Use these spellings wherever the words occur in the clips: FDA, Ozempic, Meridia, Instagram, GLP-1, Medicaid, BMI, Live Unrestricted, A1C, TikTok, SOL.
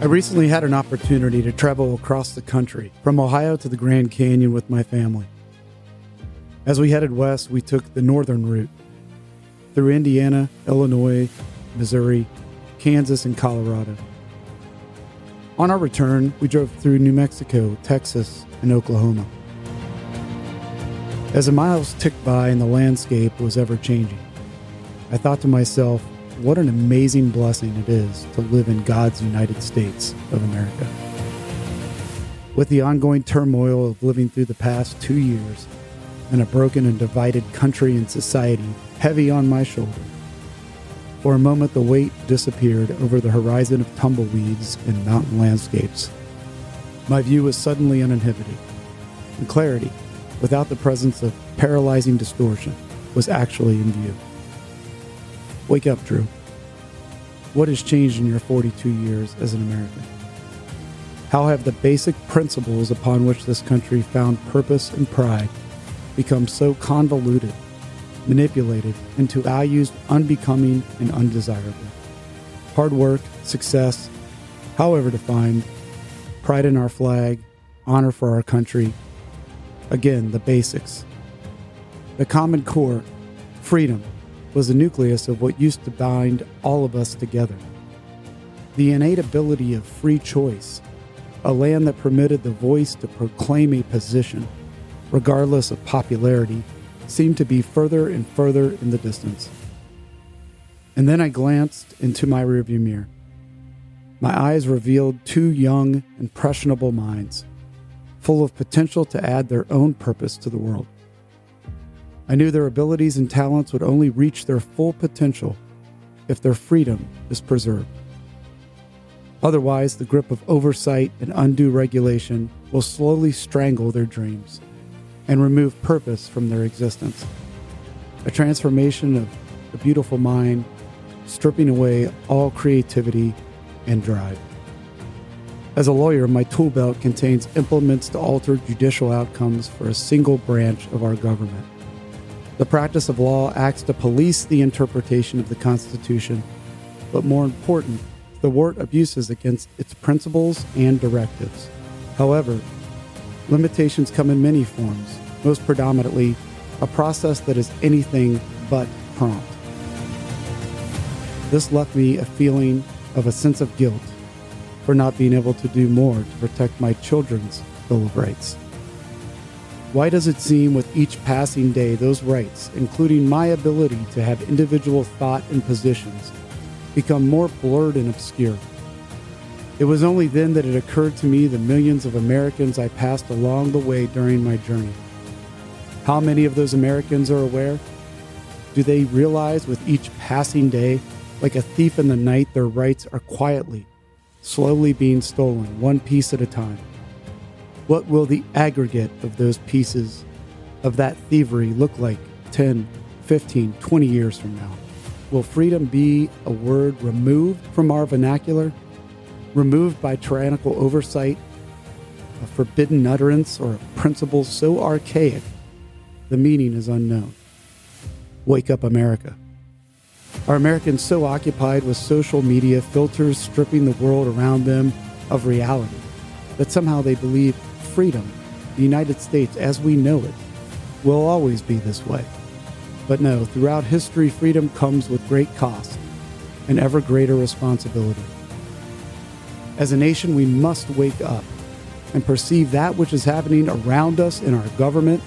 I recently had an opportunity to travel across the country, from Ohio to the Grand Canyon with my family. As we headed west, we took the northern route through Indiana, Illinois, Missouri, Kansas, and Colorado. On our return, we drove through New Mexico, Texas, and Oklahoma. As the miles ticked by and the landscape was ever-changing, I thought to myself, what an amazing blessing it is to live in God's United States of America. With the ongoing turmoil of living through the past 2 years and a broken and divided country and society heavy on my shoulder, for a moment the weight disappeared over the horizon of tumbleweeds and mountain landscapes. My view was suddenly uninhibited, and clarity, without the presence of paralyzing distortion, was actually in view. Wake up, Drew. What has changed in your 42 years as an American? How have the basic principles upon which this country found purpose and pride become so convoluted, manipulated, and to our use unbecoming and undesirable? Hard work, success, however defined, pride in our flag, honor for our country. Again, the basics. The common core, freedom, was the nucleus of what used to bind all of us together. The innate ability of free choice, a land that permitted the voice to proclaim a position, regardless of popularity, seemed to be further and further in the distance. And then I glanced into my rearview mirror. My eyes revealed two young, impressionable minds, full of potential to add their own purpose to the world. I knew their abilities and talents would only reach their full potential if their freedom is preserved. Otherwise, the grip of oversight and undue regulation will slowly strangle their dreams and remove purpose from their existence. A transformation of the beautiful mind, stripping away all creativity and drive. As a lawyer, my tool belt contains implements to alter judicial outcomes for a single branch of our government. The practice of law acts to police the interpretation of the Constitution, but more important, to thwart abuses against its principles and directives. However, limitations come in many forms, most predominantly a process that is anything but prompt. This left me a feeling of a sense of guilt for not being able to do more to protect my children's Bill of Rights. Why does it seem with each passing day those rights, including my ability to have individual thought and positions, become more blurred and obscure? It was only then that it occurred to me the millions of Americans I passed along the way during my journey. How many of those Americans are aware? Do they realize with each passing day, like a thief in the night, their rights are quietly, slowly being stolen, one piece at a time? What will the aggregate of those pieces of that thievery look like 10, 15, 20 years from now? Will freedom be a word removed from our vernacular, removed by tyrannical oversight, a forbidden utterance, or a principle so archaic the meaning is unknown? Wake up, America. Are Americans so occupied with social media filters stripping the world around them of reality that somehow they believe freedom, the United States as we know it, will always be this way? But no, throughout history, freedom comes with great cost and ever greater responsibility. As a nation, we must wake up and perceive that which is happening around us in our government,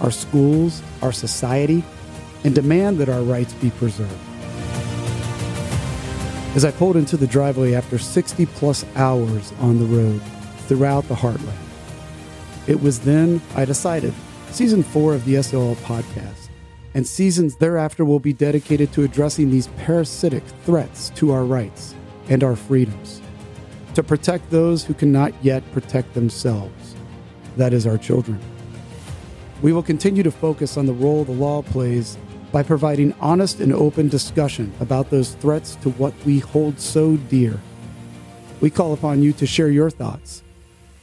our schools, our society, and demand that our rights be preserved. As I pulled into the driveway after 60 plus hours on the road, throughout the heartland. It was then I decided season 4 of the SOL podcast and seasons thereafter will be dedicated to addressing these parasitic threats to our rights and our freedoms, to protect those who cannot yet protect themselves, that is, our children. We will continue to focus on the role the law plays by providing honest and open discussion about those threats to what we hold so dear. We call upon you to share your thoughts.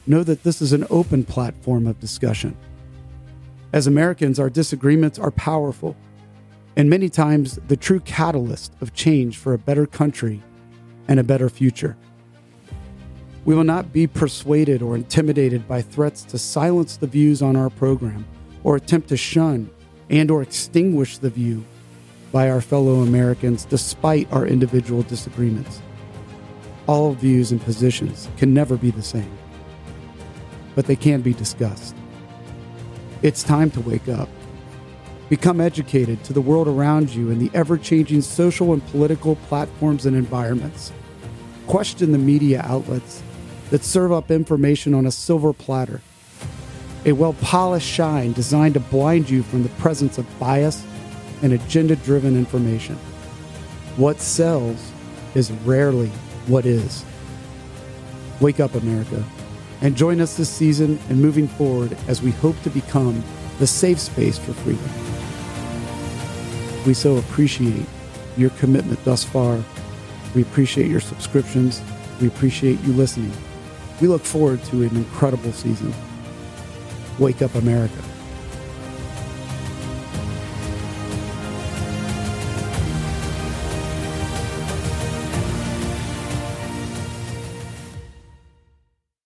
Know that this is an open platform of discussion. As Americans, our disagreements are powerful, and many times the true catalyst of change for a better country and a better future. We will not be persuaded or intimidated by threats to silence the views on our program or attempt to shun and or extinguish the view by our fellow Americans despite our individual disagreements. All views and positions can never be the same, but they can be discussed. It's time to wake up. Become educated to the world around you and the ever-changing social and political platforms and environments. Question the media outlets that serve up information on a silver platter, a well-polished shine designed to blind you from the presence of bias and agenda-driven information. What sells is rarely what is. Wake up, America, and join us this season and moving forward as we hope to become the safe space for freedom. We so appreciate your commitment thus far. We appreciate your subscriptions. We appreciate you listening. We look forward to an incredible season. Wake up, America.